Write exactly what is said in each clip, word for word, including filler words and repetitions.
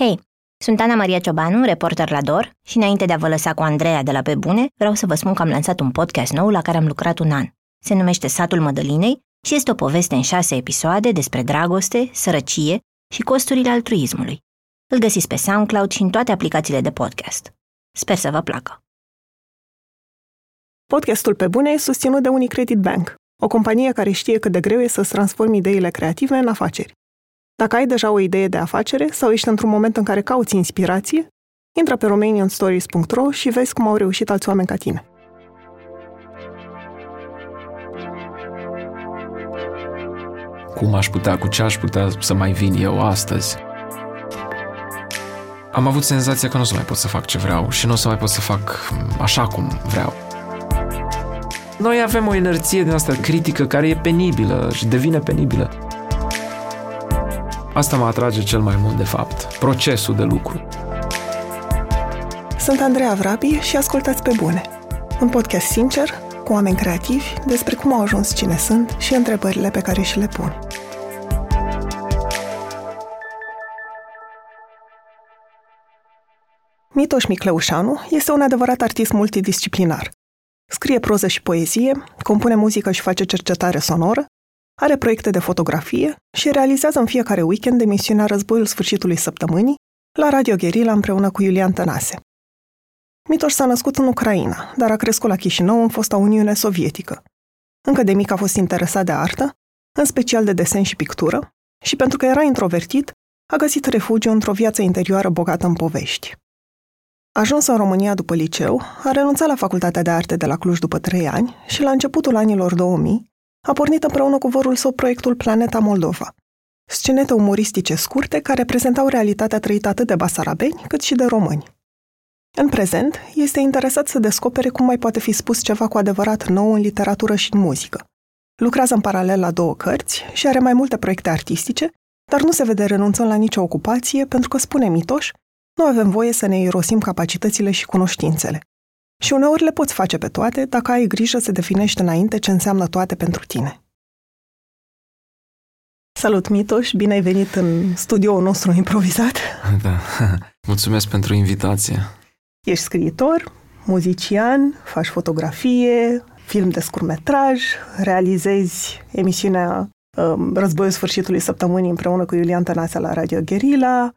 Hei, sunt Ana Maria Ciobanu, reporter la D O R și înainte de a vă lăsa cu Andreea de la Pe Bune, vreau să vă spun că am lansat un podcast nou la care am lucrat un an. Se numește Satul Mădălinei și este o poveste în șase episoade despre dragoste, sărăcie și costurile altruismului. Îl găsiți pe SoundCloud și în toate aplicațiile de podcast. Sper să vă placă! Podcastul Pe Bune e susținut de Unicredit Bank, o companie care știe cât de greu e să-ți transformi ideile creative în afaceri. Dacă ai deja o idee de afacere sau ești într-un moment în care cauți inspirație, intră pe romanian stories punct ro și vezi cum au reușit alți oameni ca tine. Cum aș putea, cu ce aș putea să mai vin eu astăzi? Am avut senzația că nu o să mai pot să fac ce vreau și nu o să mai pot să fac așa cum vreau. Noi avem o inerție din asta critică care e penibilă și devine penibilă. Asta mă atrage cel mai mult, de fapt, procesul de lucru. Sunt Andreea Vrabie și ascultați Pe Bune, un podcast sincer, cu oameni creativi, despre cum au ajuns cine sunt și întrebările pe care și le pun. Mitoș Micleușanu este un adevărat artist multidisciplinar. Scrie proză și poezie, compune muzică și face cercetare sonoră, are proiecte de fotografie și realizează în fiecare weekend emisiunea Războiul Sfârșitului Săptămânii la Radio Guerilla împreună cu Iulian Tănase. Mitoș s-a născut în Ucraina, dar a crescut la Chișinău în fosta Uniune Sovietică. Încă de mic a fost interesat de artă, în special de desen și pictură, și pentru că era introvertit, a găsit refugiu într-o viață interioară bogată în povești. Ajuns în România după liceu, a renunțat la Facultatea de Arte de la Cluj după trei ani și la începutul anilor două mii, a pornit împreună cu vorul său proiectul Planeta Moldova, scenete umoristice scurte care prezentau realitatea trăită atât de basarabeni cât și de români. În prezent, este interesat să descopere cum mai poate fi spus ceva cu adevărat nou în literatură și în muzică. Lucrează în paralel la două cărți și are mai multe proiecte artistice, dar nu se vede renunțând la nicio ocupație pentru că, spune Mitoș, nu avem voie să ne irosim capacitățile și cunoștințele. Și uneori le poți face pe toate dacă ai grijă să definești înainte ce înseamnă toate pentru tine. Salut, Mitoș! Bine ai venit în studioul nostru improvizat! Da, mulțumesc pentru invitație! Ești scriitor, muzician, faci fotografie, film de scurtmetraj, realizezi emisiunea um, Războiul Sfârșitului Săptămânii împreună cu Iulian Tănase la Radio Guerilla,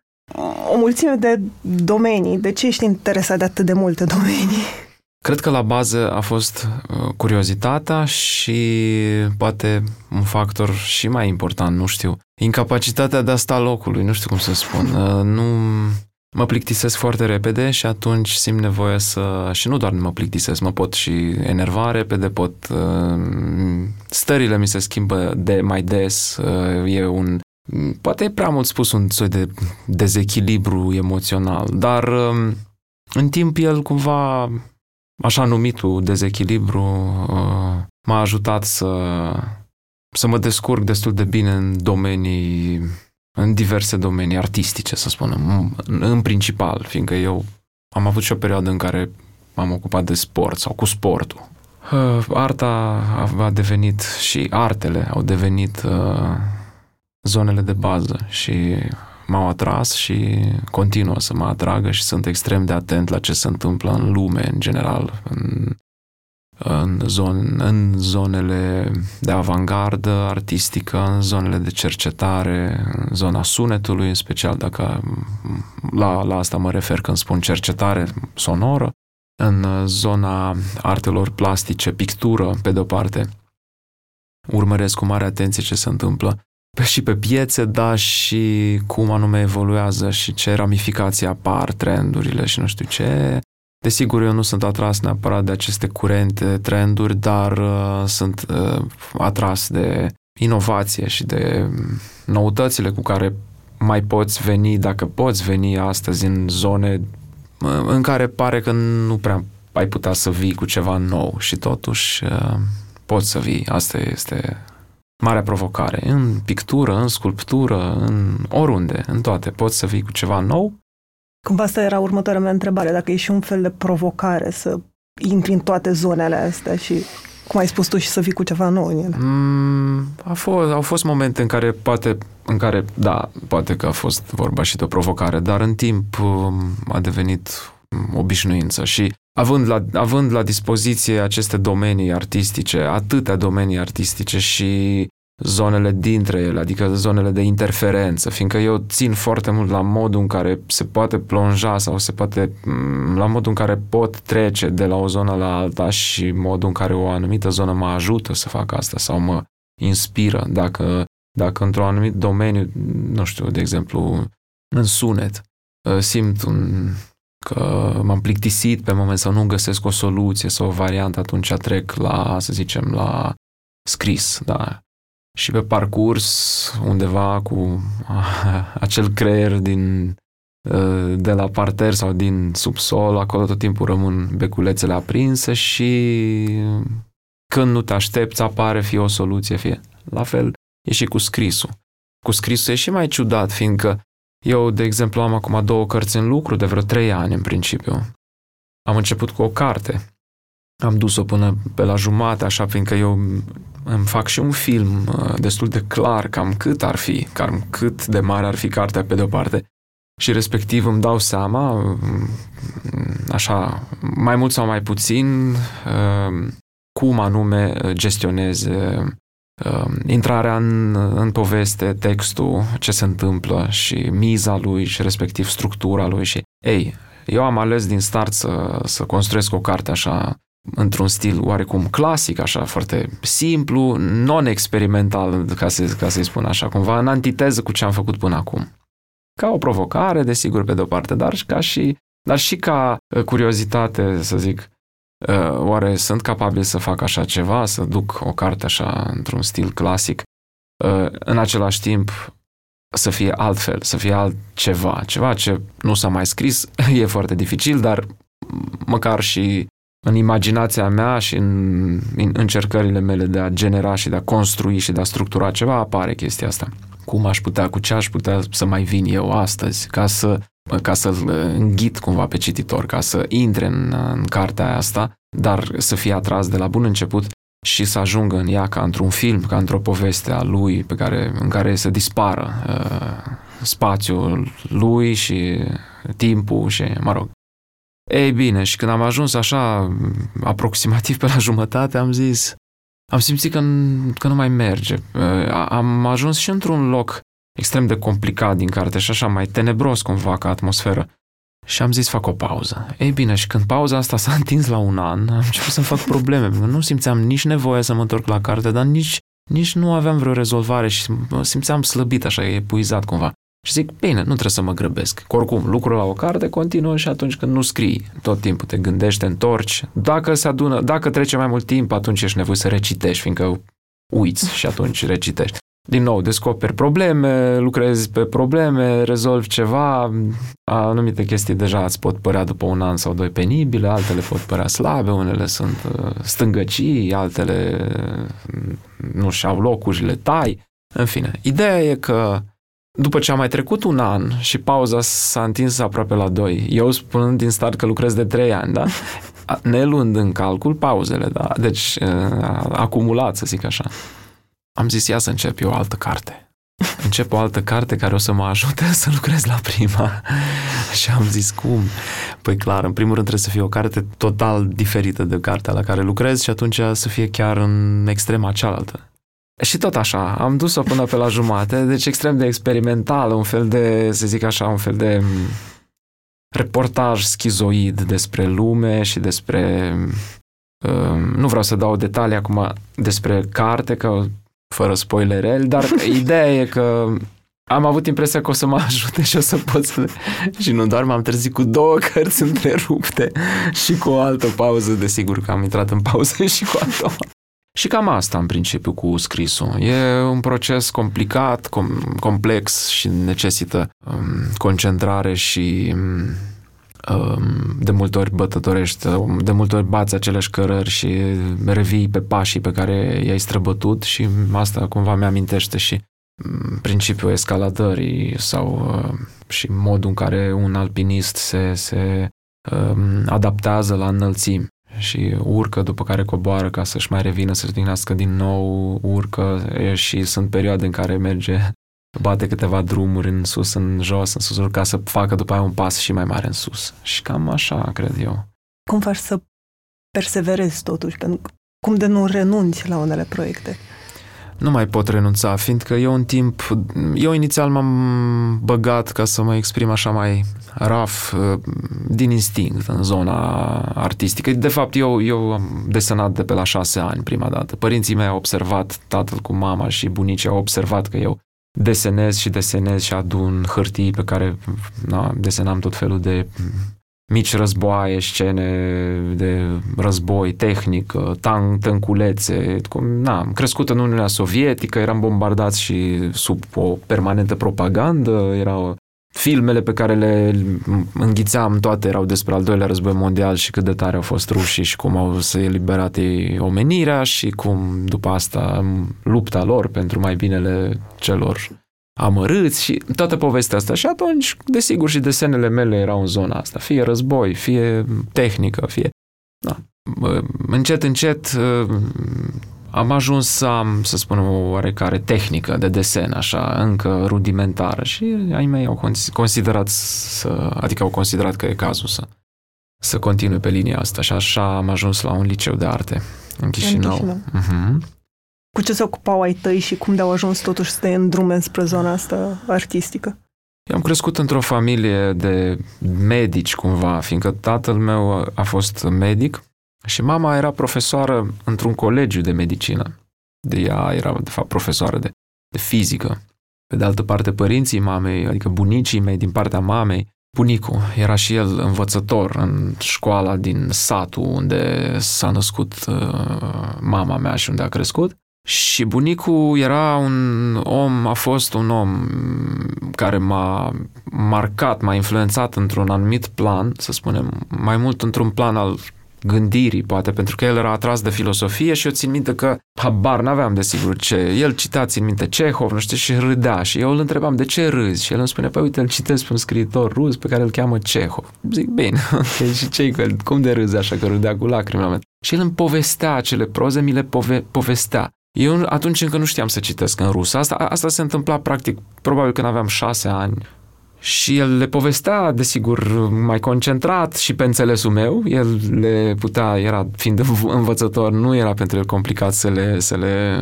o mulțime de domenii. De ce ești interesat de atât de multe domenii? Cred că la bază a fost curiozitatea și poate un factor și mai important, nu știu, incapacitatea de a sta locului, nu știu cum să spun. Nu mă plictisesc foarte repede și atunci simt nevoie să... Și nu doar nu mă plictisesc, mă pot și enerva repede, pot... Stările mi se schimbă de mai des, e un... Poate e prea mult spus un soi de dezechilibru emoțional, dar în timp el cumva, așa numitul dezechilibru, m-a ajutat să, să mă descurc destul de bine în domenii, în diverse domenii artistice, să spunem, în principal, fiindcă eu am avut și o perioadă în care m-am ocupat de sport sau cu sportul. Arta a devenit și artele au devenit... zonele de bază și m-au atras și continuă să mă atragă și sunt extrem de atent la ce se întâmplă în lume, în general, în, în, zon, în zonele de avangardă artistică, în zonele de cercetare, în zona sunetului, în special dacă la, la asta mă refer când spun cercetare sonoră, în zona artelor plastice, pictură, pe de-o parte. Urmăresc cu mare atenție ce se întâmplă și pe piețe, da, și cum anume evoluează și ce ramificații apar, trendurile și nu știu ce. Desigur, eu nu sunt atras neapărat de aceste curente, trenduri, dar uh, sunt uh, atras de inovație și de noutățile cu care mai poți veni, dacă poți veni astăzi în zone uh, în care pare că nu prea ai putea să vii cu ceva nou și totuși uh, poți să vii. Asta este... marea provocare. În pictură, în sculptură, în oriunde, în toate. Poți să vii cu ceva nou? Cumva asta era următoarea mea întrebare, dacă e și un fel de provocare să intri în toate zonele astea și... Cum ai spus tu, și să vii cu ceva nou în ele? Mm, a fost, au fost momente în care poate, în care, da, poate că a fost vorba și de o provocare, dar în timp a devenit obișnuință și având la, având la dispoziție aceste domenii artistice, atâtea domenii artistice și zonele dintre ele, adică zonele de interferență, fiindcă eu țin foarte mult la modul în care se poate plonja sau se poate, la modul în care pot trece de la o zonă la alta și modul în care o anumită zonă mă ajută să fac asta sau mă inspiră. Dacă, dacă într-un anumit domeniu, nu știu, de exemplu, în sunet, simt un, că m-am plictisit pe moment sau nu găsesc o soluție sau o variantă, atunci trec la, să zicem, la scris, da. Și pe parcurs, undeva cu acel creier din, de la parter sau din subsol, acolo tot timpul rămân beculețele aprinse și când nu te aștepți, apare fie o soluție, fie. La fel e și cu scrisul. Cu scrisul e și mai ciudat, fiindcă eu, de exemplu, am acum două cărți în lucru de vreo trei ani în principiu. Am început cu o carte. Am dus-o până pe la jumate, așa, fiindcă eu îmi fac și un film destul de clar cam cât ar fi, cam cât de mare ar fi cartea pe de-o parte și respectiv îmi dau seama, așa, mai mult sau mai puțin, cum anume gestionez intrarea în, în poveste, textul, ce se întâmplă și miza lui și respectiv structura lui și, ei, eu am ales din start să, să construiesc o carte așa, într-un stil oarecum clasic, așa, foarte simplu, non-experimental, ca, să, ca să-i spun așa, cumva în antiteză cu ce am făcut până acum. Ca o provocare, desigur, pe de-o parte, dar, ca și, dar și ca curiozitate, să zic, oare sunt capabil să fac așa ceva, să duc o carte așa, într-un stil clasic, în același timp să fie altfel, să fie altceva, ceva ce nu s-a mai scris, e foarte dificil, dar măcar și în imaginația mea și în, în încercările mele de a genera și de a construi și de a structura ceva, apare chestia asta. Cum aș putea, cu ce aș putea să mai vin eu astăzi, ca să, ca să-l înghit cumva pe cititor, ca să intre în, în cartea asta, dar să fie atras de la bun început și să ajungă în ea ca într-un film, ca într-o poveste a lui, pe care, în care să dispară uh, spațiul lui și timpul și, mă rog. Ei bine, și când am ajuns așa, aproximativ pe la jumătate, am zis, am simțit că, că nu mai merge. Am ajuns și într-un loc extrem de complicat din carte și așa mai tenebros cumva ca atmosferă. Și am zis, fac o pauză. Ei bine, și când pauza asta s-a întins la un an, am început să-mi fac probleme. Nu simțeam nici nevoie să mă întorc la carte, dar nici, nici nu aveam vreo rezolvare și simțeam slăbit așa, epuizat cumva. Și zic, bine, nu trebuie să mă grăbesc. Că oricum, lucrul la o carte continuă și atunci când nu scrii, tot timpul te gândești, te întorci. Dacă se adună, dacă trece mai mult timp, atunci ești nevoie să recitești, fiindcă uiți și atunci recitești. Din nou, descoperi probleme, lucrezi pe probleme, rezolvi ceva, anumite chestii deja îți pot părea după un an sau doi penibile, altele pot părea slabe, unele sunt stângăcii, altele nu și-au locul și le tai. În fine, ideea e că după ce a mai trecut un an și pauza s-a întins aproape la doi, eu spunând din start că lucrez de trei ani, da? Ne luând în calcul pauzele, da? Deci acumulat, să zic așa. Am zis, ia să încep eu o altă carte. Încep o altă carte care o să mă ajute să lucrez la prima. Și am zis, cum? Păi clar, în primul rând trebuie să fie o carte total diferită de cartea la care lucrez și atunci să fie chiar în extrema cealaltă. Și tot așa, am dus-o până pe la jumate, deci extrem de experimentală, un fel de, să zic așa, un fel de reportaj schizoid despre lume și despre... Nu vreau să dau detalii acum despre carte, că fără spoilerel, dar ideea e că am avut impresia că o să mă ajute și o să pot să... Și nu doar, m-am trezit cu două cărți întrerupte și cu o altă pauză, desigur că am intrat în pauză și cu altă. Și cam asta, în principiu, cu scrisul. E un proces complicat, com- complex și necesită um, concentrare și um, de multe ori bătătorești, de multe ori bați aceleași cărări și revii pe pașii pe care i-ai străbătut și asta cumva mi-amintește și um, principiul escaladării sau uh, și modul în care un alpinist se, se um, adaptează la înălțimi. și urcă, după care coboară ca să-și mai revină, să-și dignească din nou, urcă și sunt perioade în care merge, bate câteva drumuri în sus, în jos, în sus, ca să facă după aia un pas și mai mare în sus. Și cam așa, cred eu. Cum faci să perseverezi totuși? Cum de nu renunți la unele proiecte? Nu mai pot renunța, fiindcă eu în timp... Eu inițial m-am băgat, ca să mă exprim așa mai raf, din instinct în zona artistică. De fapt, eu, eu am desenat de pe la șase ani prima dată. Părinții mei au observat, tatăl cu mama și bunicii au observat că eu desenez și desenez și adun hârtii pe care, na, desenam tot felul de mici războaie, scene de război, tehnică, tank, tânculețe. Na, am crescut în Uniunea Sovietică, eram bombardați și sub o permanentă propagandă, erau filmele pe care le înghițeam, toate erau despre al doilea război mondial și cât de tare au fost rușii și cum au să eliberat ei omenirea și cum după asta lupta lor pentru mai binele celor amărâți și toată povestea asta. Și atunci, desigur, și desenele mele erau în zona asta. Fie război, fie tehnică, fie... Da. Încet, încet am ajuns să am, să spunem, o oarecare tehnică de desen, așa, încă rudimentară. Și ai mei au considerat să... Adică au considerat că e cazul să, să continue pe linia asta. Și așa am ajuns la un liceu de arte în Chișinău. În Chișinău. Uh-huh. Cu ce se ocupau ai tăi și cum de-au ajuns totuși să te îndrume spre zona asta artistică? Eu am crescut într-o familie de medici, cumva, fiindcă tatăl meu a fost medic și mama era profesoară într-un colegiu de medicină. De ea era, de fapt, profesoară de, de fizică. Pe de altă parte, părinții mamei, adică bunicii mei din partea mamei, bunicul era și el învățător în școala din satul unde s-a născut mama mea și unde a crescut. Și bunicul era un om, a fost un om care m-a marcat, m-a influențat într-un anumit plan, să spunem, mai mult într-un plan al gândirii, poate, pentru că el era atras de filosofie și eu țin minte că, habar n-aveam, desigur, ce. El citea, țin minte, Cehov, nu știu, și râdea. Și eu îl întrebam, de ce râzi? Și el îmi spune, păi uite, îl citesc pe un scriitor rus pe care îl cheamă Cehov. Zic, bine, și ce, cum de râzi așa, că râdea cu lacrimi la mine. Și el îmi povestea acele proze, mi le pove- povestea. Eu atunci încă nu știam să citesc în rusă. Asta, asta se întâmpla practic, probabil când aveam șase ani. Și el le povestea, desigur, mai concentrat și pe înțelesul meu. El le putea, era, fiind învățător, nu era pentru el complicat să le, să le,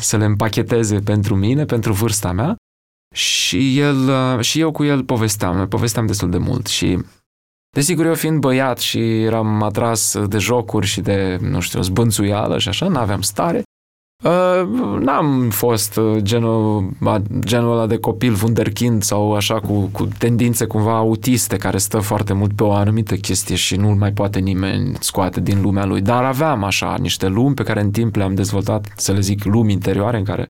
să le împacheteze pentru mine, pentru vârsta mea. Și, el, și eu cu el povesteam, povesteam destul de mult și... Desigur, eu fiind băiat și eram atras de jocuri și de, nu știu, zbânțuială și așa, n-aveam stare. N-am fost genul, genul ăla de copil wunderkind sau așa cu, cu tendințe cumva autiste care stă foarte mult pe o anumită chestie și nu mai poate nimeni scoate din lumea lui, dar aveam așa niște lumi pe care în timp le-am dezvoltat, să le zic, lumi interioare în care,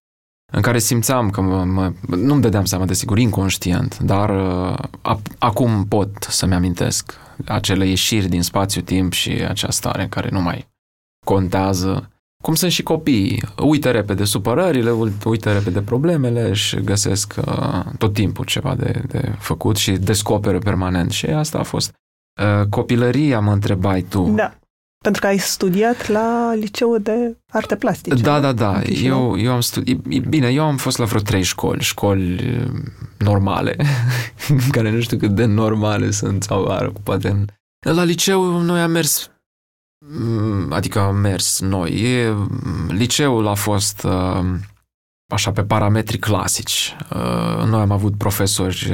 în care simțeam că mă, mă, nu-mi dădeam seama, desigur, inconștient, dar a, acum pot să-mi amintesc acele ieșiri din spațiu-timp și acea stare în care nu mai contează. Cum sunt și copiii, uită repede supărările, uită repede problemele și găsesc uh, tot timpul ceva de, de făcut și descoperă permanent. Și asta a fost. Uh, copilăria, mă întrebai tu. Da, pentru că ai studiat la liceul de arte plastice. Da, da, da. Eu, eu am studiat. Bine, eu am fost la vreo trei școli, școli normale, care nu știu cât de normale sunt sau ar, poate. La liceu noi am mers... Adică am mers noi. E, liceul a fost așa pe parametri clasici. Noi am avut profesori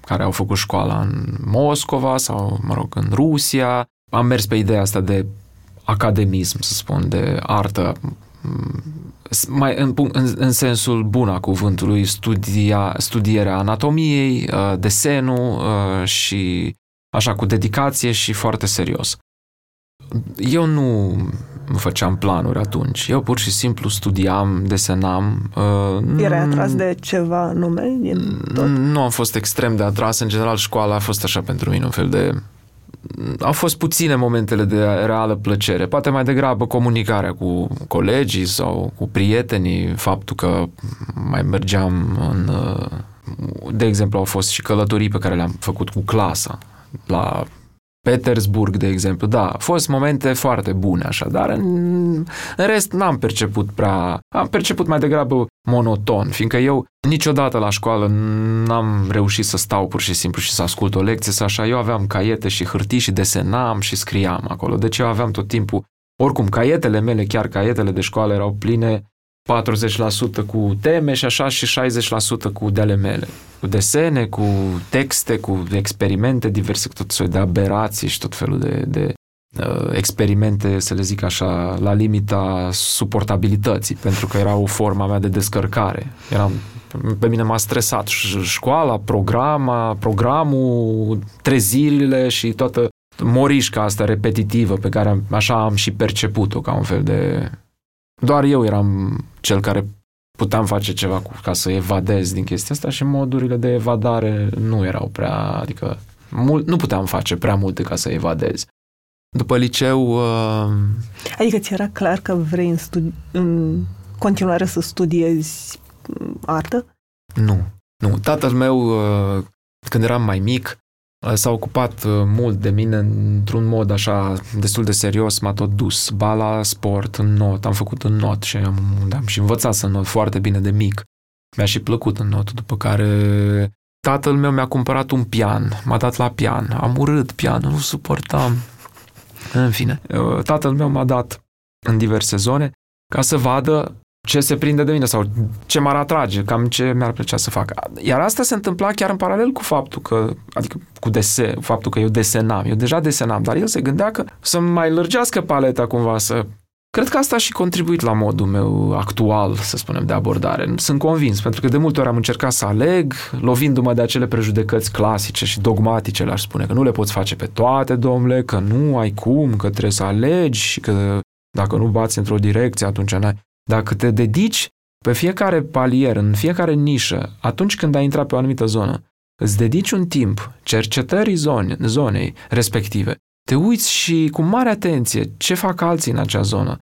care au făcut școala în Moscova sau, mă rog, în Rusia. Am mers pe ideea asta de academism, să spun, de artă, mai în, în, în sensul bun a cuvântului, studia, studierea anatomiei, desenul și așa cu dedicație și foarte serios. Eu nu făceam planuri atunci. Eu pur și simplu studiam, desenam. Erai atras de ceva anume? Nu am fost extrem de atras. În general, școala a fost așa pentru mine un fel de... Au fost puține momentele de reală plăcere. Poate mai degrabă comunicarea cu colegii sau cu prietenii, faptul că mai mergeam în... De exemplu, au fost și călătorii pe care le-am făcut cu clasa la... Petersburg, de exemplu. Da, au fost momente foarte bune, așa, dar în, în rest n-am perceput prea... Am perceput mai degrabă monoton, fiindcă eu niciodată la școală n-am reușit să stau pur și simplu și să ascult o lecție, să așa, eu aveam caiete și hârtii și desenam și scriam acolo. Deci eu aveam tot timpul... Oricum, caietele mele, chiar caietele de școală erau pline patruzeci la sută cu teme și așa și șaizeci la sută cu de-ale mele. Cu desene, cu texte, cu experimente diverse, cu tot felul de aberații și tot felul de, de uh, experimente, să le zic așa, la limita suportabilității, pentru că era o formă mea de descărcare. Eram, pe mine m-a stresat școala, programa, programul, trezirile și toată morișca asta repetitivă pe care am, așa am și perceput-o ca un fel de... Doar eu eram cel care puteam face ceva cu, ca să evadez din chestia asta și modurile de evadare nu erau prea... Adică mult, nu puteam face prea multe ca să evadez. După liceu... Uh... Adică ți era clar că vrei în, studi- în continuare să studiezi artă? Nu. Nu. Tatăl meu, uh, când eram mai mic, s-a ocupat mult de mine într-un mod așa destul de serios, m-a tot dus. Ba la sport, în not, am făcut în not și am, am și învățat să not foarte bine de mic. Mi-a și plăcut în not, după care tatăl meu mi-a cumpărat un pian, m-a dat la pian, am urât pianul, nu suportam. În fine, tatăl meu m-a dat în diverse zone ca să vadă ce se prinde de mine sau ce m-ar atrage, cam ce mi-ar plăcea să fac. Iar asta se întâmpla chiar în paralel cu faptul că, adică cu dese, faptul că eu desenam. Eu deja desenam, dar el se gândea că să mai lărgească paleta cumva, să... Cred că asta a și contribuit la modul meu actual, să spunem, de abordare. Sunt convins, pentru că de multe ori am încercat să aleg, lovindu-mă de acele prejudecăți clasice și dogmatice, le-aș spune, că nu le poți face pe toate, domnule, că nu ai cum, că trebuie să alegi și că dacă nu bați într-o direcție, atunci n-ai... Dacă te dedici pe fiecare palier, în fiecare nișă, atunci când ai intrat pe o anumită zonă, îți dedici un timp cercetării zone, zonei respective, te uiți și cu mare atenție ce fac alții în acea zonă,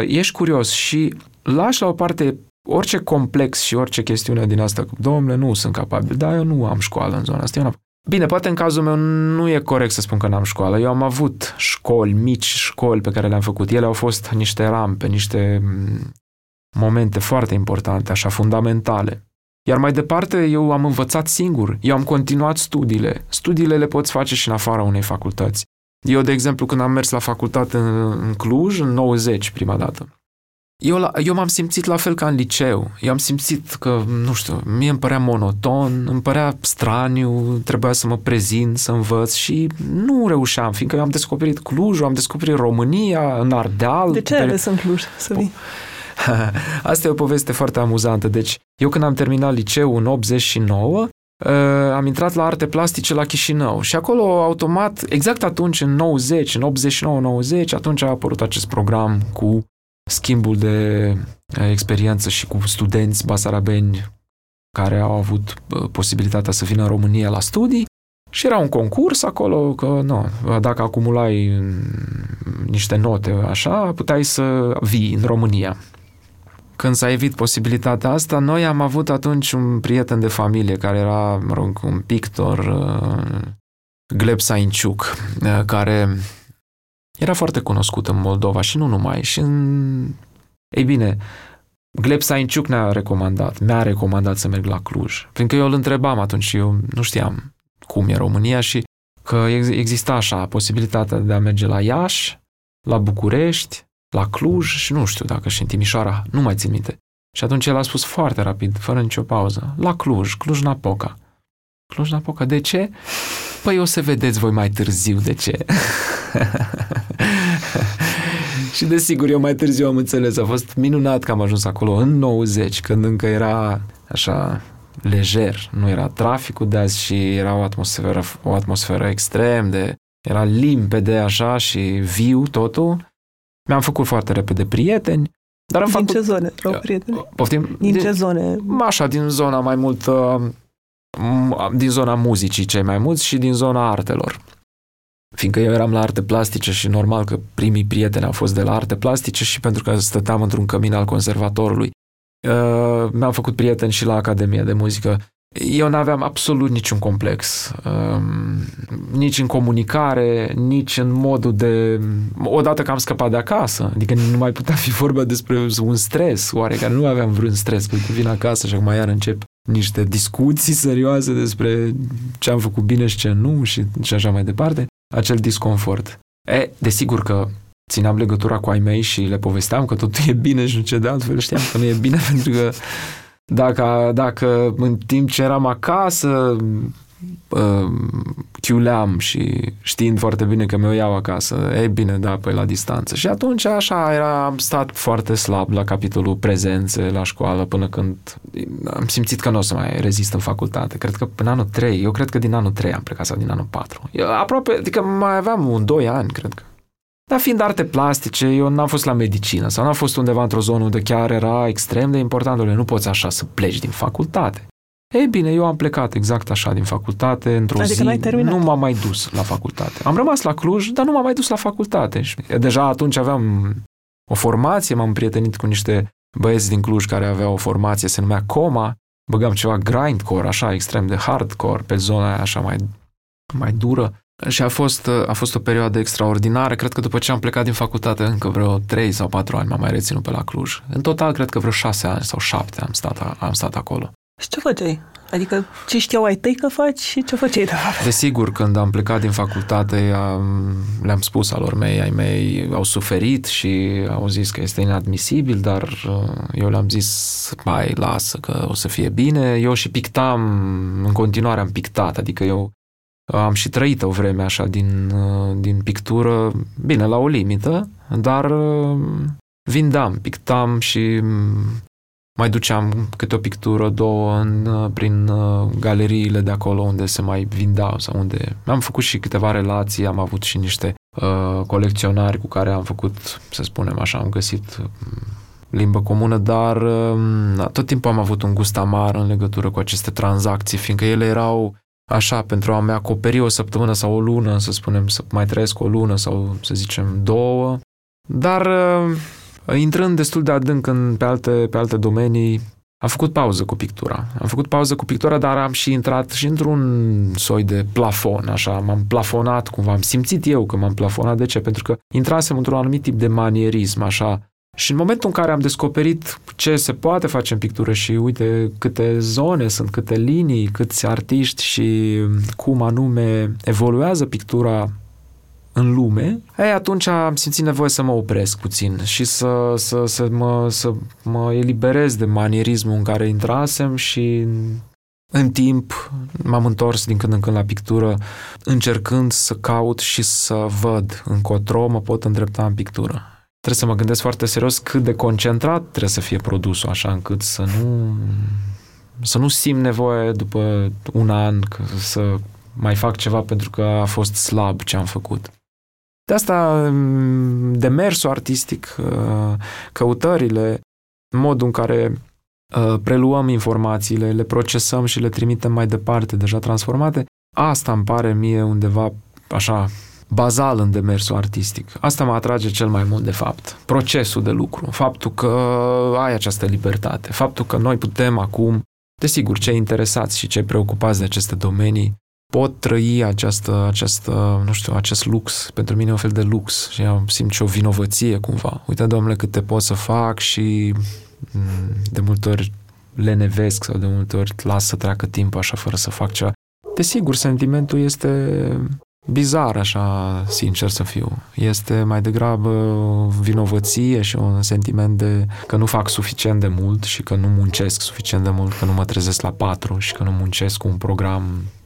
ești curios și lași la o parte orice complex și orice chestiune din asta, domnule, nu sunt capabil, dar eu nu am școală în zona asta. Bine, poate în cazul meu nu e corect să spun că n-am școală. Eu am avut școli, mici școli pe care le-am făcut. Ele au fost niște rampe, niște momente foarte importante, așa, fundamentale. Iar mai departe, eu am învățat singur. Eu am continuat studiile. Studiile le poți face și în afara unei facultăți. Eu, de exemplu, când am mers la facultate în Cluj, în nouăzeci, prima dată, eu, la, eu m-am simțit la fel ca în liceu. Eu am simțit că, nu știu, mie îmi părea monoton, îmi părea straniu, trebuia să mă prezint, să învăț și nu reușeam, fiindcă eu am descoperit Clujul, am descoperit România, în Ardeal. De ce ai ales în Cluj să vii? Asta e o poveste foarte amuzantă. Deci, eu când am terminat liceul în optzeci și nouă, am intrat la arte plastice la Chișinău și acolo automat, exact atunci, în nouăzeci, în optzeci și nouă nouăzeci, atunci a apărut acest program cu schimbul de experiență și cu studenți basarabeni care au avut posibilitatea să vină în România la studii și era un concurs acolo că, nu, dacă acumulai niște note așa, puteai să vii în România. Când s-a evit posibilitatea asta, noi am avut atunci un prieten de familie care era, mă rog, un pictor, Gleb Sainciuc, care... Era foarte cunoscut în Moldova și nu numai. Și în... Ei bine, Gleb Sainciuc ne-a recomandat, mi-a recomandat să merg la Cluj. Pentru că eu îl întrebam atunci și eu nu știam cum e România și că exista așa posibilitatea de a merge la Iași, la București, la Cluj și nu știu dacă și în Timișoara, nu mai țin minte. Și atunci el a spus foarte rapid, fără nicio pauză, la Cluj, Cluj-Napoca. Cluj-Napoca, de ce? Păi o să vedeți voi mai târziu de ce. Și desigur, eu mai târziu am înțeles. A fost minunat că am ajuns acolo în nouăzeci, când încă era așa lejer. Nu era traficul de azi și era o atmosferă, o atmosferă extrem de... Era limpede așa și viu totul. Mi-am făcut foarte repede prieteni. Dar am din făcut... ce zone erau prieteni? Poftim? Din, din ce zone? Așa, din zona mai mult... din zona muzicii cei mai mulți și din zona artelor. Fiindcă eu eram la arte plastice și normal că primii prieteni au fost de la arte plastice și pentru că stăteam într-un cămin al conservatorului. Uh, mi-am făcut prieteni și la Academia de Muzică Eu n-aveam absolut niciun complex, nici în comunicare, nici în modul de... Odată că am scăpat de acasă, adică nu mai putea fi vorba despre un stres, oarecare, nu aveam vreun stres, pentru că vin acasă și acum iar încep niște discuții serioase despre ce am făcut bine și ce nu și, și așa mai departe, acel disconfort. E, desigur că țineam legătura cu ai mei și le povesteam că totul e bine și nu ce de altfel știam că nu e bine, pentru că Dacă, dacă în timp ce eram acasă uh, chiuleam și știind foarte bine că mi-o iau acasă, e bine, da, păi la distanță. Și atunci așa era, am stat foarte slab la capitolul prezențe la școală până când am simțit că nu o să mai rezist în facultate. Cred că în anul trei, eu cred că din anul trei am plecat sau din anul patru. Eu, aproape, adică mai aveam un doi ani, cred că. Dar fiind arte plastice, eu n-am fost la medicină sau n-am fost undeva într-o zonă unde chiar era extrem de important, nu poți așa să pleci din facultate. Ei bine, eu am plecat exact așa din facultate, într-o adică zi n-ai terminat. Nu m-am mai dus la facultate. Am rămas la Cluj, dar nu m-am mai dus la facultate. Deja atunci aveam o formație, m-am prietenit cu niște băieți din Cluj care aveau o formație, se numea Coma, băgam ceva grindcore, așa, extrem de hardcore, pe zona aia așa mai, mai dură. Și a fost, a fost o perioadă extraordinară. Cred că după ce am plecat din facultate încă vreo trei sau patru ani m-am mai reținut pe la Cluj. În total, cred că vreo șase ani sau șapte am stat, am stat acolo. Și ce făceai? Adică ce știau ai tăi că faci și ce făceai de fapt? Desigur, când am plecat din facultate, am, le-am spus alor mei, ai mei au suferit și au zis că este inadmisibil, dar eu le-am zis, mai lasă că o să fie bine. Eu și pictam, în continuare am pictat, adică eu am și trăit o vreme așa din, din pictură, bine, la o limită, dar vindeam, pictam și mai duceam câte o pictură, două, în, prin galeriile de acolo unde se mai vindeau sau unde... Am făcut și câteva relații, am avut și niște uh, colecționari cu care am făcut, să spunem așa, am găsit limbă comună, dar uh, tot timpul am avut un gust amar în legătură cu aceste tranzacții, fiindcă ele erau... Așa, pentru a-mi acoperi o săptămână sau o lună, să spunem, să mai trăiesc o lună sau, să zicem, două. Dar, intrând destul de adânc în, pe, alte, pe alte domenii, am făcut pauză cu pictura. Am făcut pauză cu pictura, dar am și intrat și într-un soi de plafon, așa. M-am plafonat cumva, am simțit eu că m-am plafonat. De ce? Pentru că intrasem într-un anumit tip de manierism, așa. Și în momentul în care am descoperit ce se poate face în pictură și uite câte zone sunt, câte linii, câți artiști și cum anume evoluează pictura în lume, ei, atunci am simțit nevoie să mă opresc puțin și să, să, să, mă, să mă eliberez de manierismul în care intrasem și în timp m-am întors din când în când la pictură, încercând să caut și să văd încotro mă pot îndrepta în pictură. Trebuie să mă gândesc foarte serios cât de concentrat trebuie să fie produsul, așa încât să nu, să nu simt nevoie după un an să mai fac ceva pentru că a fost slab ce am făcut. De asta demersul artistic, căutările, modul în care preluăm informațiile, le procesăm și le trimitem mai departe, deja transformate, asta îmi pare mie undeva așa... bazal în demersul artistic. Asta mă atrage cel mai mult, de fapt. Procesul de lucru, faptul că ai această libertate, faptul că noi putem acum, desigur, cei interesați și cei preocupați de aceste domenii pot trăi această, această, nu știu, acest lux. Pentru mine e un fel de lux și eu simt și o vinovăție cumva. Uite, domnule, câte pot să fac și de multe ori lenevesc sau de multe ori las să treacă timp așa fără să fac ceva. Desigur, sentimentul este... bizar, așa, sincer să fiu. Este mai degrabă o vinovăție și un sentiment de că nu fac suficient de mult și că nu muncesc suficient de mult, că nu mă trezesc la patru și că nu muncesc cu un program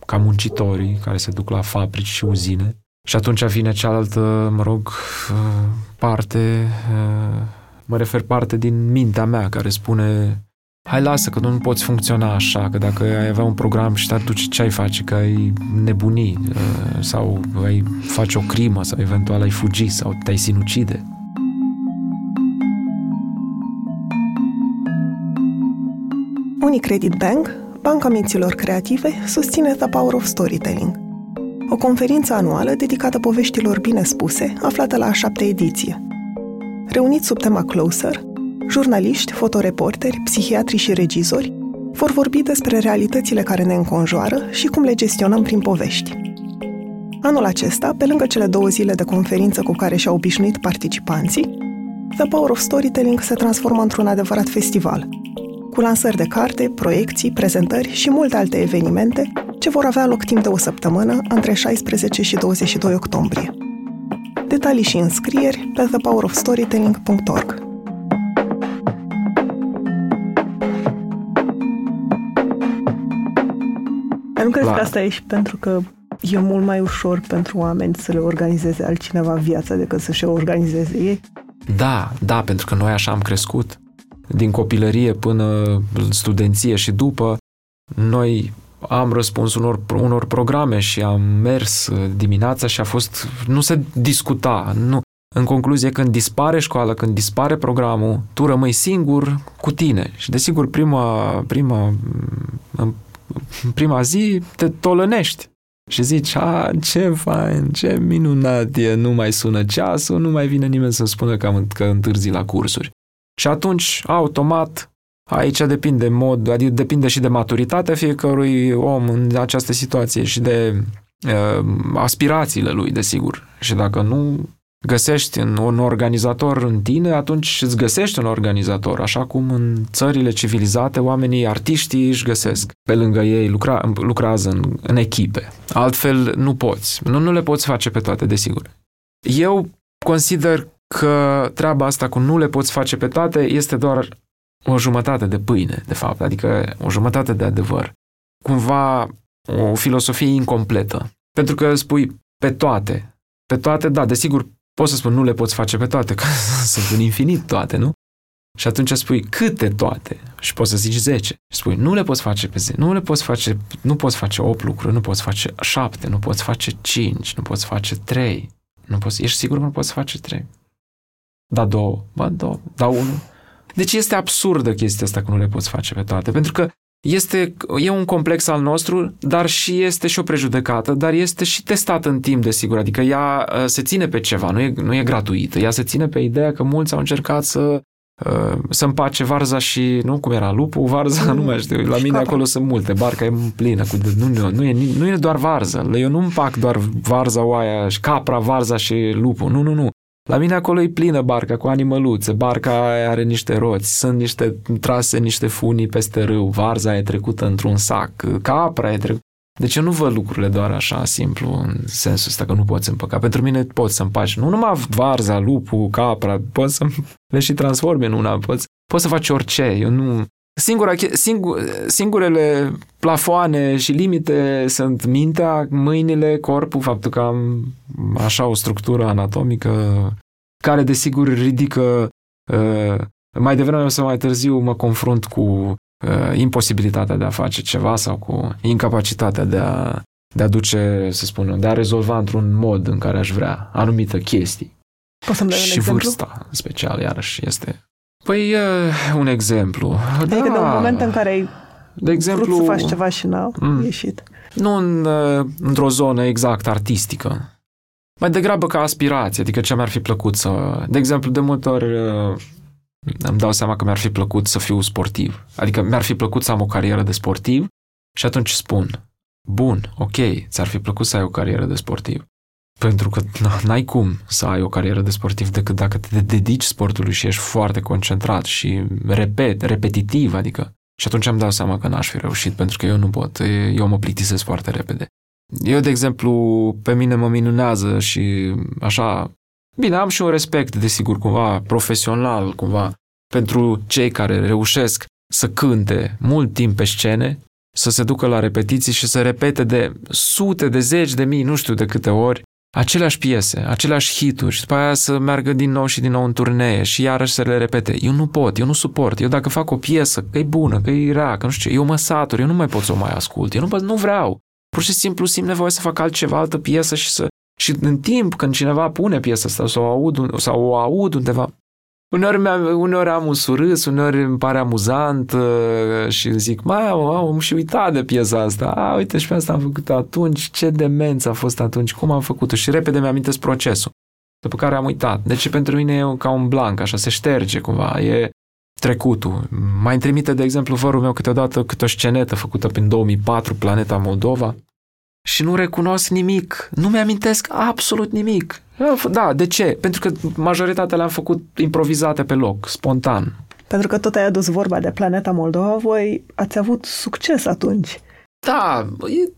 ca muncitorii care se duc la fabrici și uzine. Și atunci vine cealaltă, mă rog, parte, mă refer parte din mintea mea care spune... Hai, lasă, că nu poți funcționa așa, că dacă ai avea un program și te-ar duce, ce ai face? Că ai nebuni sau ai face o crimă sau eventual ai fugi sau te-ai sinucide. Unicredit Bank, Banca Minților Creative, susține The Power of Storytelling, o conferință anuală dedicată poveștilor bine spuse, aflată la a șaptea ediție. Reuniți sub tema Closer, jurnaliști, fotoreporteri, psihiatri și regizori vor vorbi despre realitățile care ne înconjoară și cum le gestionăm prin povești. Anul acesta, pe lângă cele două zile de conferință cu care și-au obișnuit participanții, The Power of Storytelling se transformă într-un adevărat festival, cu lansări de carte, proiecții, prezentări și multe alte evenimente ce vor avea loc timp de o săptămână, între șaisprezece și douăzeci și doi octombrie. Detalii și înscrieri pe the power of storytelling punct org. Nu crezi că asta e și pentru că e mult mai ușor pentru oameni să le organizeze altcineva viața decât să și-o organizeze ei? Da, da, pentru că noi așa am crescut. Din copilărie până studenție și după, noi am răspuns unor, unor programe și am mers dimineața și a fost... Nu se discuta, nu. În concluzie, când dispare școala, când dispare programul, tu rămâi singur cu tine. Și desigur, prima, prima, prima zi te tolănești. Și zici, a, ce fain, ce minunat e, nu mai sună ceasul, nu mai vine nimeni să-mi spună că, am, că întârzi la cursuri. Și atunci, automat, aici depinde mod, adică depinde și de maturitatea fiecărui om în această situație și de uh, aspirațiile lui, desigur. Și dacă nu găsești un organizator în tine, atunci îți găsești un organizator, așa cum în țările civilizate oamenii, artiștii își găsesc. Pe lângă ei lucra, lucrează în, în echipe. Altfel nu poți. Nu, nu le poți face pe toate, desigur. Eu consider că treaba asta cu nu le poți face pe toate este doar o jumătate de pâine, de fapt, adică o jumătate de adevăr. Cumva o filosofie incompletă. Pentru că spui pe toate. Pe toate, da, desigur, poți să spun nu le poți face pe toate, că sunt un infinit toate, nu? Și atunci spui câte toate? Și poți să zici zece. Și spui nu le poți face pe zece, nu le poți face, nu poți face opt lucruri, nu poți face șapte, nu poți face cinci, nu poți face trei. Nu poți, ești sigur că nu poți face trei? Da două, ba două, da unul. Deci este absurdă chestia asta că nu le poți face pe toate, pentru că este, e un complex al nostru, dar și este și o prejudecată, dar este și testată în timp, desigur, adică ea se ține pe ceva, nu e, nu e gratuită, ea se ține pe ideea că mulți au încercat să, să împace varza și, nu, cum era, lupul, varza, nu mai știu, la mine acolo sunt multe, barca e plină, cu, nu, nu, nu, e, nu e doar varză, eu nu împac doar varza oaia, capra, varza și lupul, nu, nu, nu. La mine acolo e plină barca cu animăluțe, barca are niște roți, sunt niște trase, niște funii peste râu, varza e trecută într-un sac, capra e trecută. Deci eu nu văd lucrurile doar așa simplu, în sensul ăsta că nu poți împăca. Pentru mine poți să împaci, nu numai varza, lupul, capra, poți să le și transformi în una, poți, poți să faci orice. Eu nu... Singura, singur, singurele plafoane și limite sunt mintea, mâinile, corpul, faptul că am așa o structură anatomică care, desigur, ridică... Mai devreme sau mai târziu mă confrunt cu imposibilitatea de a face ceva sau cu incapacitatea de a, de a duce, să spunem, de a rezolva într-un mod în care aș vrea anumite chestii. Poți să-mi dai un exemplu? Și vârsta, în special, iarăși, este... Păi, un exemplu. Adică da. De un moment în care ai de exemplu, vrut să faci ceva și n-a mm, ieșit. Nu în, într-o zonă exact artistică. Mai degrabă ca aspirație, adică ce mi-ar fi plăcut să... De exemplu, de multe ori îmi dau seama că mi-ar fi plăcut să fiu sportiv. Adică mi-ar fi plăcut să am o carieră de sportiv și atunci spun, bun, ok, ți-ar fi plăcut să ai o carieră de sportiv. Pentru că n-ai cum să ai o carieră de sportiv decât dacă te dedici sportului și ești foarte concentrat și repet, repetitiv, adică. Și atunci îmi dau seama că n-aș fi reușit, pentru că eu nu pot, eu mă plictisesc foarte repede. Eu, de exemplu, pe mine mă minunează și așa, bine, am și un respect, desigur, cumva profesional, cumva, pentru cei care reușesc să cânte mult timp pe scene, să se ducă la repetiții și să repete de sute, de zeci de mii, nu știu de câte ori, aceleași piese, aceleași hituri și după aia să meargă din nou și din nou în turnee și iarăși să le repete. Eu nu pot, eu nu suport. Eu dacă fac o piesă, că e bună, că e rea, că nu știu ce, eu mă satur, eu nu mai pot să o mai ascult, eu nu, nu vreau. Pur și simplu simt nevoie să fac altceva, altă piesă și să... Și în timp, când cineva pune piesa asta sau o aud, sau o aud undeva, uneori, uneori am un surâs, uneori îmi pare amuzant și zic, mai am și uitat de piesa asta, a, uite și pe asta am făcut atunci, ce demență a fost atunci, cum am făcut-o și repede mi-amintesc procesul, după care am uitat. Deci pentru mine e ca un blanc, așa, se șterge cumva, e, trecutul. Mai trimite, de exemplu, vărul meu câteodată câte o scenetă făcută prin două mii patru, Planeta Moldova, și nu recunosc nimic. Nu mi-amintesc absolut nimic. Da, de ce? Pentru că majoritatea le-am făcut improvizate pe loc, spontan. Pentru că tot ai adus vorba de Planeta Moldova, voi ați avut succes atunci. Da,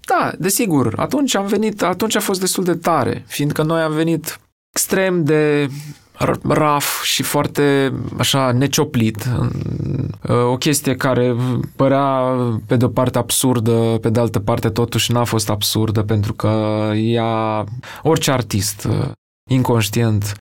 da, desigur. Atunci am venit, atunci a fost destul de tare, fiindcă noi am venit extrem de raf și foarte așa necioplit. O chestie care părea pe de-o parte absurdă, pe de altă parte totuși n-a fost absurdă, pentru că ea, orice artist inconștient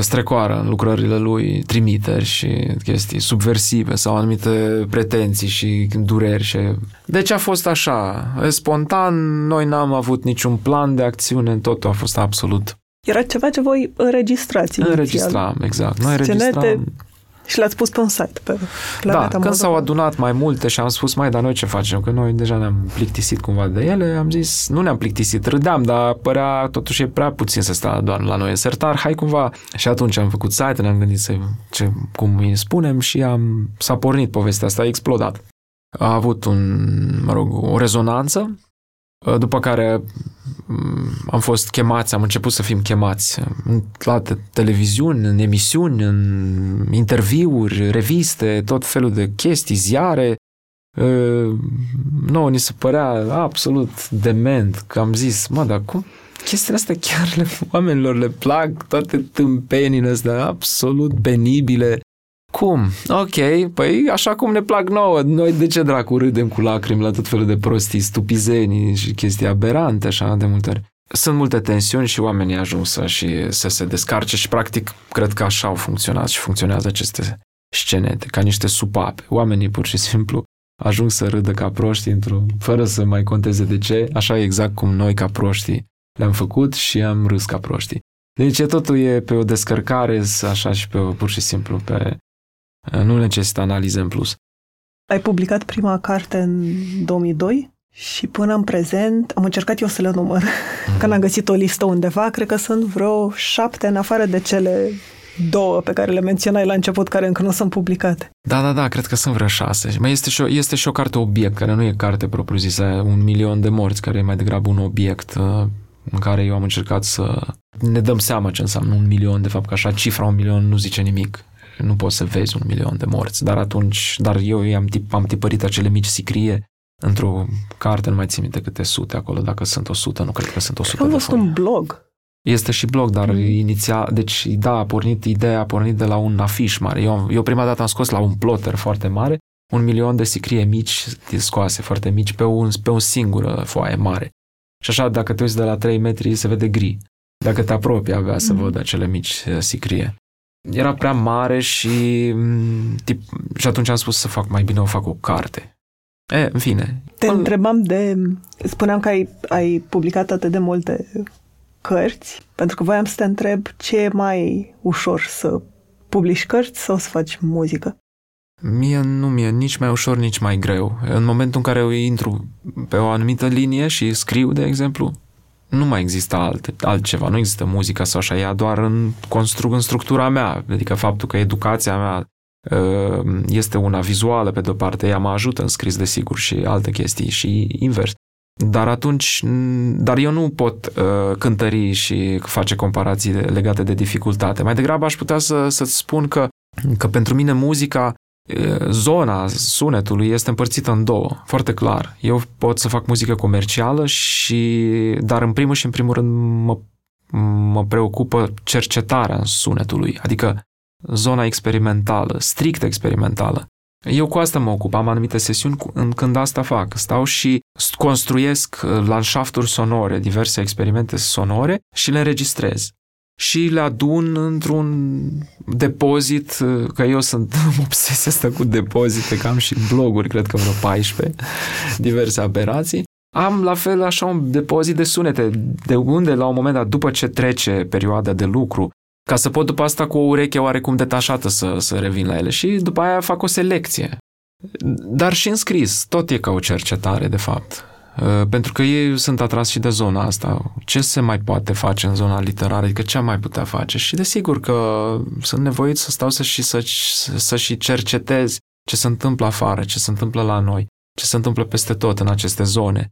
strecoară în lucrările lui trimiteri și chestii subversive sau anumite pretenții și dureri. Și... Deci a fost așa, spontan, noi n-am avut niciun plan de acțiune, totul a fost absolut. Era ceva ce voi înregistrați inițial. Înregistram, exact. Noi înregistram... Și l-ați pus pe un site, pe Planeta Da, când Moldova. S-au adunat mai multe și am spus, mai, dar noi ce facem? Că noi deja ne-am plictisit cumva de ele, am zis, nu ne-am plictisit, râdeam, dar părea totuși e prea puțin să stea doar la noi în sertar, hai cumva. Și atunci am făcut site, ne-am gândit să, ce, cum îi spunem și am, s-a pornit povestea asta, a explodat. A avut un, mă rog, o rezonanță, după care am fost chemați, am început să fim chemați la televiziuni, în emisiuni, în interviuri, reviste, tot felul de chestii, ziare. Nouă ni se părea absolut dement că am zis, mă, dar cum? Chestiile astea chiar le, oamenilor le plac, toate tâmpenile astea absolut benibile. Cum? Ok, păi așa cum ne plac nouă. Noi de ce dracu râdem cu lacrimi la tot felul de prostii, stupizenii și chestii aberante, așa, de multe ori. Sunt multe tensiuni și oamenii ajung să, și, să se descarce și, practic, cred că așa au funcționat și funcționează aceste scenete, ca niște supape. Oamenii, pur și simplu, ajung să râdă ca proștii, într-o, fără să mai conteze de ce, așa exact cum noi, ca proștii, le-am făcut și am râs ca proștii. Deci totul e pe o descărcare, așa și pe, pur și simplu, pe... Nu necesită analize în plus. Ai publicat prima carte în două mii doi și până în prezent am încercat eu să le număr. Mm-hmm. Că n-am găsit o listă undeva, cred că sunt vreo șapte în afară de cele două pe care le menționai la început, care încă nu sunt publicate. Da, da, da, cred că sunt vreo șase. Mai este și o, este și o carte obiect, care nu e carte propriu-zisă, un milion de morți, care e mai degrabă un obiect în care eu am încercat să ne dăm seama ce înseamnă un milion, de fapt că așa cifra un milion nu zice nimic. Nu poți să vezi un milion de morți, dar atunci, dar eu i-am tip, am tipărit acele mici sicrie într-o carte, nu mai țin minte câte sute acolo, dacă sunt o sută, nu cred că sunt o sută de folii. Am văzut un blog. Este și blog, dar mm. inițial, deci da, a pornit, ideea a pornit de la un afiș mare. Eu, eu prima dată am scos la un plotter foarte mare, un milion de sicrie mici, scoase foarte mici, pe un, pe un singură foaie mare. Și așa, dacă te uiți de la trei metri, se vede gri. Dacă te apropii, avea să mm. văd acele mici sicrie. Era prea mare și, tip, și atunci am spus să fac mai bine, o fac o carte. E, în fine. Te Al... întrebam de... Spuneam că ai, ai publicat atât de multe cărți, pentru că voiam să te întreb ce e mai ușor, să publici cărți sau să faci muzică? Mie nu mi-e nici mai ușor, nici mai greu. În momentul în care eu intru pe o anumită linie și scriu, de exemplu, nu mai există alt, altceva, nu există muzica sau așa, ea doar în, construc, în structura mea, adică faptul că educația mea este una vizuală, pe de-o parte, ea mă ajută în scris, desigur, și alte chestii, și invers. Dar atunci, dar eu nu pot uh, cântări și face comparații legate de dificultate. Mai degrabă aș putea să, să-ți spun că, că pentru mine muzica, zona sunetului este împărțită în două, foarte clar. Eu pot să fac muzică comercială și, dar în primul și în primul rând mă, mă preocupă cercetarea sunetului, adică zona experimentală, strict experimentală. Eu cu asta mă ocup, am anumite sesiuni când asta fac. Stau și construiesc landșafturi sonore, diverse experimente sonore și le înregistrez. Și le adun într-un depozit, că eu sunt obsesia asta cu depozite, că am și bloguri, cred că vreo paisprezece, diverse aberații. Am la fel așa un depozit de sunete, de unde la un moment dat, după ce trece perioada de lucru, ca să pot după asta cu o ureche oarecum detașată să, să revin la ele și după aia fac o selecție. Dar și în scris, tot e ca o cercetare de fapt. Pentru că ei sunt atras și de zona asta. Ce se mai poate face în zona literară? Adică ce mai putea face? Și desigur că sunt nevoiți să stau să și, să, să și cercetez ce se întâmplă afară, ce se întâmplă la noi, ce se întâmplă peste tot în aceste zone,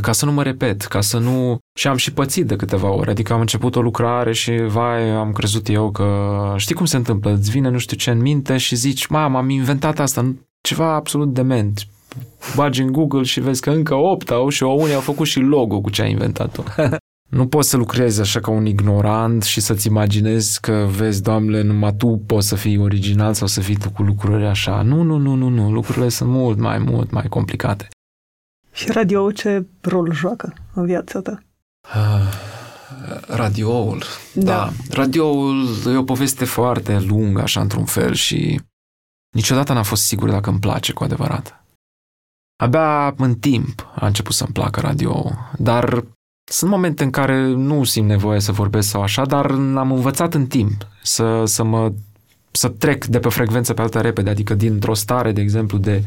ca să nu mă repet, ca să nu... Și am și pățit de câteva ori, adică am început o lucrare și, vai, am crezut eu că... Știi cum se întâmplă? Îți vine nu știu ce în minte și zici, mamă, am inventat asta, ceva absolut dement. Bagi în Google și vezi că încă opt au și unii au făcut și logo cu ce ai inventat tu. Nu poți să lucrezi așa ca un ignorant și să-ți imaginezi că, vezi, Doamne, numai tu poți să fii original sau să fii tu cu lucruri așa. Nu, nu, nu, nu, nu. Lucrurile sunt mult mai, mult mai complicate. Și radio ce rol joacă în viața ta? Uh, radioul, da. da. Radioul e o poveste foarte lungă, așa, într-un fel, și niciodată n-am fost sigur dacă îmi place cu adevărat. Abia în timp a început să-mi placă radio-ul, dar sunt momente în care nu simt nevoie să vorbesc sau așa, dar am învățat în timp să, să, mă, să trec de pe frecvență pe alta repede, adică dintr-o stare, de exemplu, de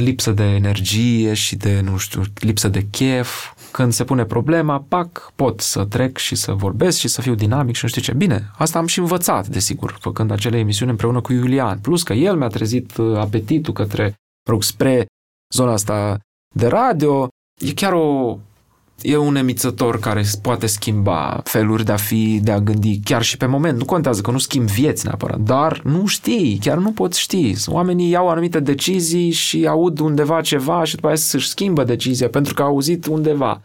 lipsă de energie și de, nu știu, lipsă de chef. Când se pune problema, pac, pot să trec și să vorbesc și să fiu dinamic și nu știu ce. Bine, asta am și învățat, desigur, făcând acele emisiuni împreună cu Iulian. Plus că el mi-a trezit apetitul către, rog, spre zona asta de radio. E chiar o... E un emițător care poate schimba feluri de a fi, de a gândi, chiar și pe moment. Nu contează că nu schimbi vieți neapărat, dar nu știi, chiar nu poți ști. Oamenii iau anumite decizii și aud undeva ceva și după aceea să-și schimbă decizia pentru că au auzit undeva.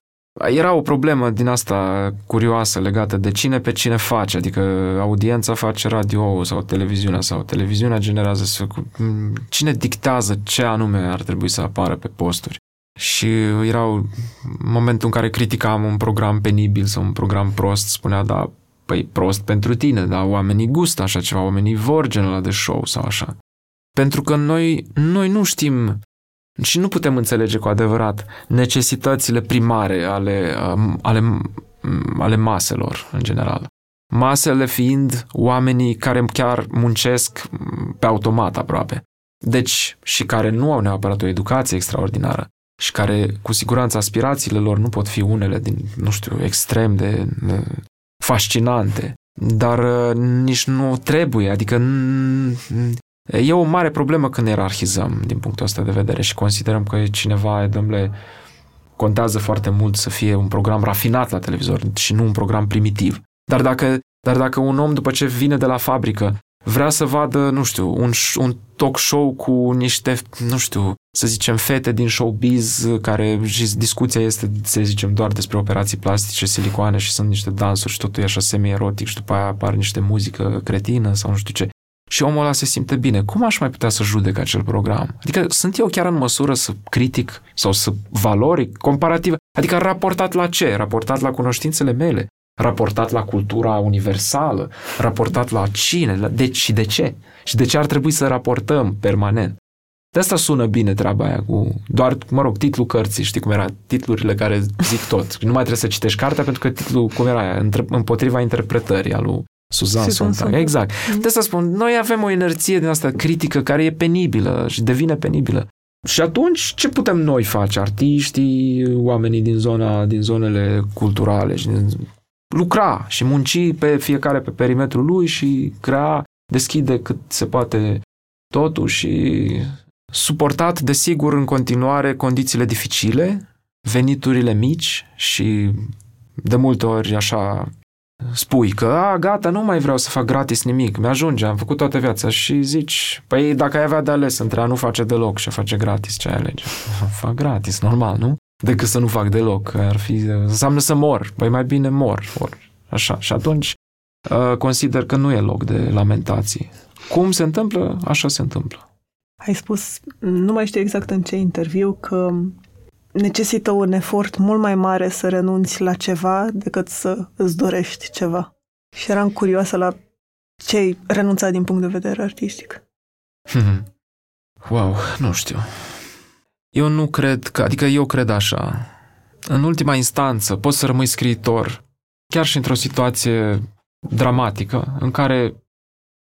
Era o problemă din asta curioasă legată de cine pe cine face, adică audiența face radio sau televiziunea sau televiziunea generează, cine dictează ce anume ar trebui să apară pe posturi. Și erau momentul în care criticam un program penibil sau un program prost, spunea, da, păi prost pentru tine, dar oamenii gustă așa ceva, oamenii vor genul ăla de show sau așa. Pentru că noi, noi nu știm și nu putem înțelege cu adevărat necesitățile primare ale, ale, ale maselor, în general. Masele fiind oamenii care chiar muncesc pe automat aproape, deci și care nu au neapărat o educație extraordinară, și care, cu siguranță, aspirațiile lor nu pot fi unele din, nu știu, extrem de fascinante, dar nici nu trebuie, adică e o mare problemă când ierarhizăm din punctul ăsta de vedere și considerăm că cineva, domnule, contează foarte mult să fie un program rafinat la televizor și nu un program primitiv. Dar dacă, dar dacă un om, după ce vine de la fabrică, vrea să vadă, nu știu, un, un talk show cu niște, nu știu, să zicem, fete din showbiz, care discuția este, să zicem, doar despre operații plastice, silicoane și sunt niște dansuri și totul e așa semi-erotic și după aia apar niște muzică cretină sau nu știu ce. Și omul ăla se simte bine. Cum aș mai putea să judec acel program? Adică sunt eu chiar în măsură să critic sau să valoric, comparativ? Adică raportat la ce? Raportat la cunoștințele mele? Raportat la cultura universală, raportat la cine, la de, și de ce? Și de ce ar trebui să raportăm permanent? De asta sună bine treaba aia cu, doar, mă rog, titlul cărții, știi cum era? Titlurile care zic tot. Nu mai trebuie să citești cartea pentru că titlul, cum era aia? Împotriva interpretării, al lui Susan Sontag. Exact. De asta spun, noi avem o inerție din asta critică care e penibilă și devine penibilă. Și atunci, ce putem noi face? Artiștii, oamenii din zona, din zonele culturale și din... lucra și munci pe fiecare pe perimetrul lui și crea, deschide cât se poate totul și suportat, desigur, în continuare condițiile dificile, veniturile mici și de multe ori așa spui că, a, gata, nu mai vreau să fac gratis nimic, mi-ajunge, am făcut toată viața și zici, păi dacă ai avea de ales între a nu face deloc și a face gratis, ce ai alege? Fac gratis, normal, nu? Decât să nu fac deloc, ar fi, înseamnă să mor, păi mai bine mor, ori, așa. Și atunci consider că nu e loc de lamentații. Cum se întâmplă, așa se întâmplă. Ai spus, nu mai știu exact în ce interviu, că necesită un efort mult mai mare să renunți la ceva decât să îți dorești ceva. Și eram curioasă la ce ai renunțat din punct de vedere artistic. Wow, nu știu. Eu nu cred că, adică eu cred așa, în ultima instanță poți să rămâi scriitor chiar și într-o situație dramatică în care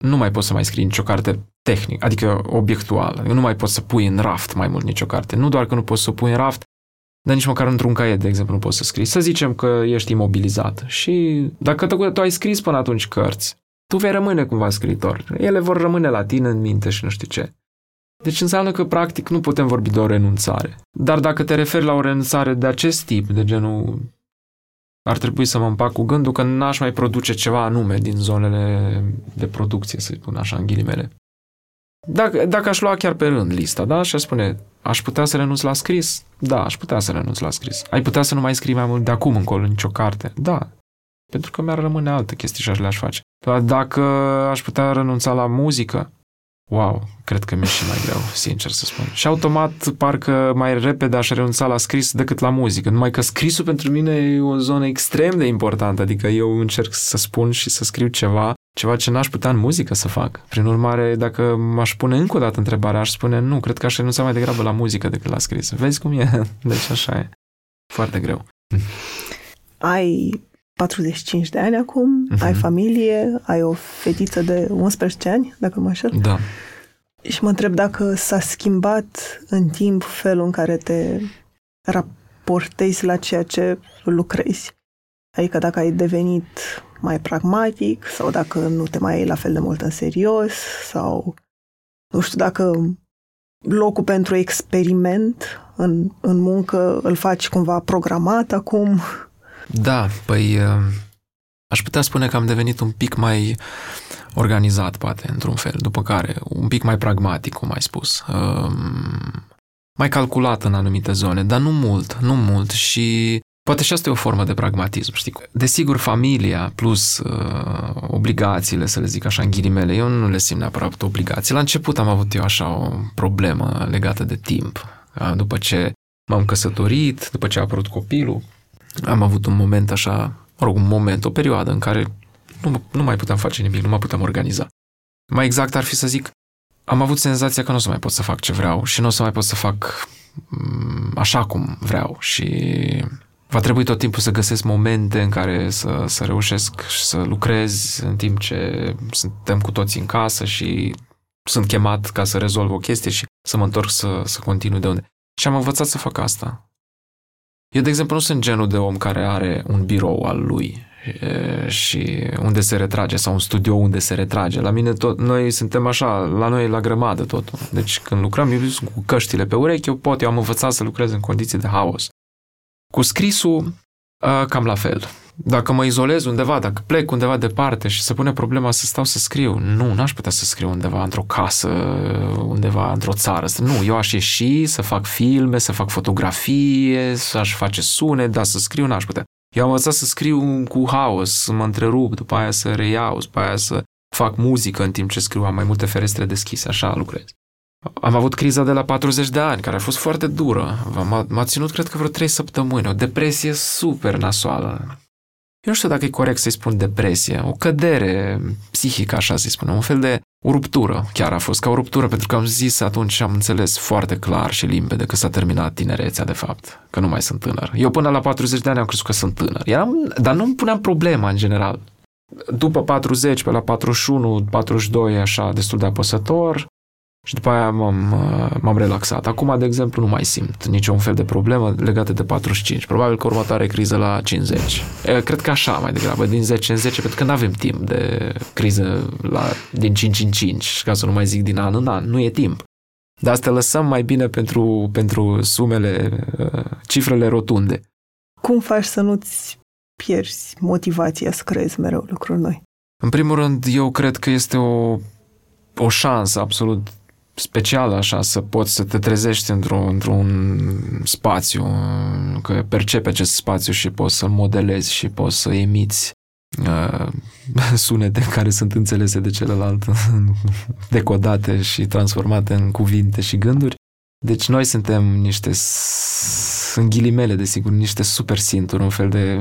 nu mai poți să mai scrii nicio carte tehnică, adică obiectuală, nu mai poți să pui în raft mai mult nicio carte. Nu doar că nu poți să o pui în raft, Dar nici măcar într-un caiet, de exemplu, nu poți să scrii. Să zicem că ești imobilizat și dacă tu, tu ai scris până atunci cărți, tu vei rămâne cumva scriitor. Ele vor rămâne la tine în minte și nu știu ce. Deci înseamnă că, practic, nu putem vorbi de o renunțare. Dar dacă te referi la o renunțare de acest tip, de genul ar trebui să mă împac cu gândul că n-aș mai produce ceva anume din zonele de producție, să spun așa, în ghilimele. Dacă, dacă aș lua chiar pe rând lista, da? Și aș spune, aș putea să renunț la scris? Da, aș putea să renunț la scris. Ai putea să nu mai scrii mai mult de acum încolo nicio carte? Da, pentru că mi-ar rămâne alte chestii și aș le-aș face. Dar dacă aș putea renunța la muzică? Wow, cred că mi-e și mai greu, sincer să spun. Și automat, parcă mai repede aș renunța la scris decât la muzică. Numai că scrisul pentru mine e o zonă extrem de importantă. Adică eu încerc să spun și să scriu ceva, ceva ce n-aș putea în muzică să fac. Prin urmare, dacă m-aș pune încă o dată întrebarea, aș spune nu, cred că aș renunța mai degrabă la muzică decât la scris. Vezi cum e? Deci așa e. Foarte greu. Ai patruzeci și cinci de ani acum, uh-huh. ai familie, ai o fetiță de unsprezece ani, dacă mă înșel. Da. Și mă întreb dacă s-a schimbat în timp felul în care te raportezi la ceea ce lucrezi. Adică dacă ai devenit mai pragmatic sau dacă nu te mai iei la fel de mult în serios sau, nu știu, dacă locul pentru experiment în, în muncă îl faci cumva programat acum. Da, păi aș putea spune că am devenit un pic mai organizat, poate, într-un fel, după care, un pic mai pragmatic, cum ai spus, mai calculat în anumite zone, dar nu mult, nu mult și poate și asta e o formă de pragmatism, știi? Desigur, familia plus obligațiile, să le zic așa în ghilimele, eu nu le simt neapărat obligații. La început am avut eu așa o problemă legată de timp. După ce m-am căsătorit, după ce a apărut copilul, am avut un moment așa, mă rog, un moment, o perioadă în care nu, nu mai puteam face nimic, nu mă puteam organiza. Mai exact ar fi să zic, am avut senzația că nu o să mai pot să fac ce vreau și nu o să mai pot să fac așa cum vreau și va trebui tot timpul să găsesc momente în care să, să reușesc și să lucrez în timp ce suntem cu toții în casă și sunt chemat ca să rezolv o chestie și să mă întorc să, să continui de unde. Și am învățat să fac asta. Eu, de exemplu, nu sunt genul de om care are un birou al lui și unde se retrage sau un studio unde se retrage. La mine tot, noi suntem așa, la noi la grămadă totul. Deci când lucrăm, eu sunt cu căștile pe urechi, eu pot, eu am învățat să lucrez în condiții de haos. Cu scrisul, cam la fel. Dacă mă izolez undeva, dacă plec undeva departe și se pune problema să stau să scriu, nu, n-aș putea să scriu undeva într-o casă, undeva într-o țară. Nu, eu aș ieși să fac filme, să fac fotografie, să aș face sune, dar să scriu n-aș putea. Eu am învățat să scriu cu haos, să mă întrerup, după aia să reiau, după aia să fac muzică în timp ce scriu, am mai multe ferestre deschise, așa lucrez. Am avut criza de la patruzeci de ani, care a fost foarte dură. M-a, m-a ținut, cred că, vreo trei săptămâni, o depresie super nasoală. Eu nu știu dacă e corect să-i spun depresie, o cădere psihică, așa să-i spunem, un fel de o ruptură chiar a fost, ca o ruptură, pentru că am zis atunci și am înțeles foarte clar și limpede că s-a terminat tinerețea, de fapt, că nu mai sunt tânăr. Eu până la patruzeci de ani am crezut că sunt tânăr, eram, dar nu-mi puneam problema în general. După patruzeci, pe la patruzeci și unu, patruzeci și doi, așa, destul de apăsător și după aia m-am, m-am relaxat. Acum, de exemplu, nu mai simt niciun fel de problemă legată de patruzeci și cinci. Probabil că următoarea criză la cincizeci. Cred că așa, mai degrabă, din zece în zece, pentru că nu avem timp de criză la, din cinci în cinci, ca să nu mai zic din an în an. Nu e timp. Dar asta lăsăm mai bine pentru, pentru sumele, cifrele rotunde. Cum faci să nu-ți pierzi motivația să crezi mereu lucruri noi? În primul rând, eu cred că este o, o șansă absolut special așa, să poți să te trezești într-un, într-un spațiu, că percepi acest spațiu și poți să-l modelezi și poți să emiți uh, sunete care sunt înțelese de celălalt, decodate și transformate în cuvinte și gânduri. Deci noi suntem niște, în ghilimele, desigur, niște supersinturi, un fel de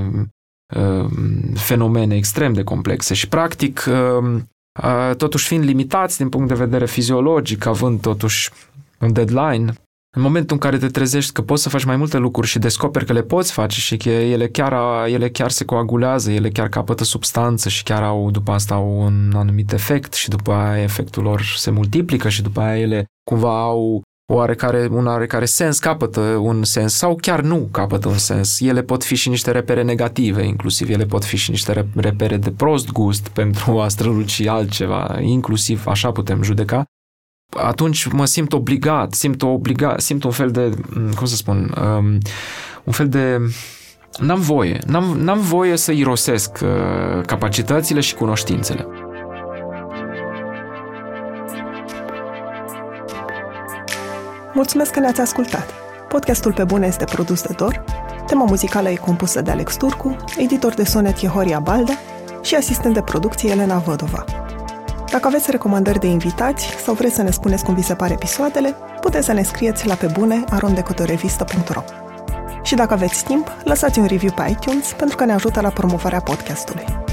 uh, fenomene extrem de complexe și, practic, uh, totuși fiind limitați din punct de vedere fiziologic, având totuși un deadline, în momentul în care te trezești că poți să faci mai multe lucruri și descoperi că le poți face și că ele chiar, ele chiar se coagulează, ele chiar capătă substanță și chiar au după asta au un anumit efect și după aia efectul lor se multiplică și după aia ele cumva au oarecare, un oarecare sens, capătă un sens sau chiar nu capătă un sens. Ele pot fi și niște repere negative, inclusiv ele pot fi și niște repere de prost gust pentru a străluci altceva, inclusiv așa putem judeca. Atunci mă simt obligat, simt, obliga, simt un fel de, cum să spun, um, un fel de... N-am voie, n-am, n-am voie să irosesc uh, capacitățile și cunoștințele. Mulțumesc că ne-ați ascultat! Podcastul Pe Bune este produs de D O R, tema muzicală e compusă de Alex Turcu, editor de sonet e Horia Baldă și asistent de producție Elena Văduva. Dacă aveți recomandări de invitați sau vreți să ne spuneți cum vi se pare episoadele, puteți să ne scrieți la pe bune arundecatorevista punct ro. Și dacă aveți timp, lăsați un review pe iTunes pentru că ne ajută la promovarea podcastului.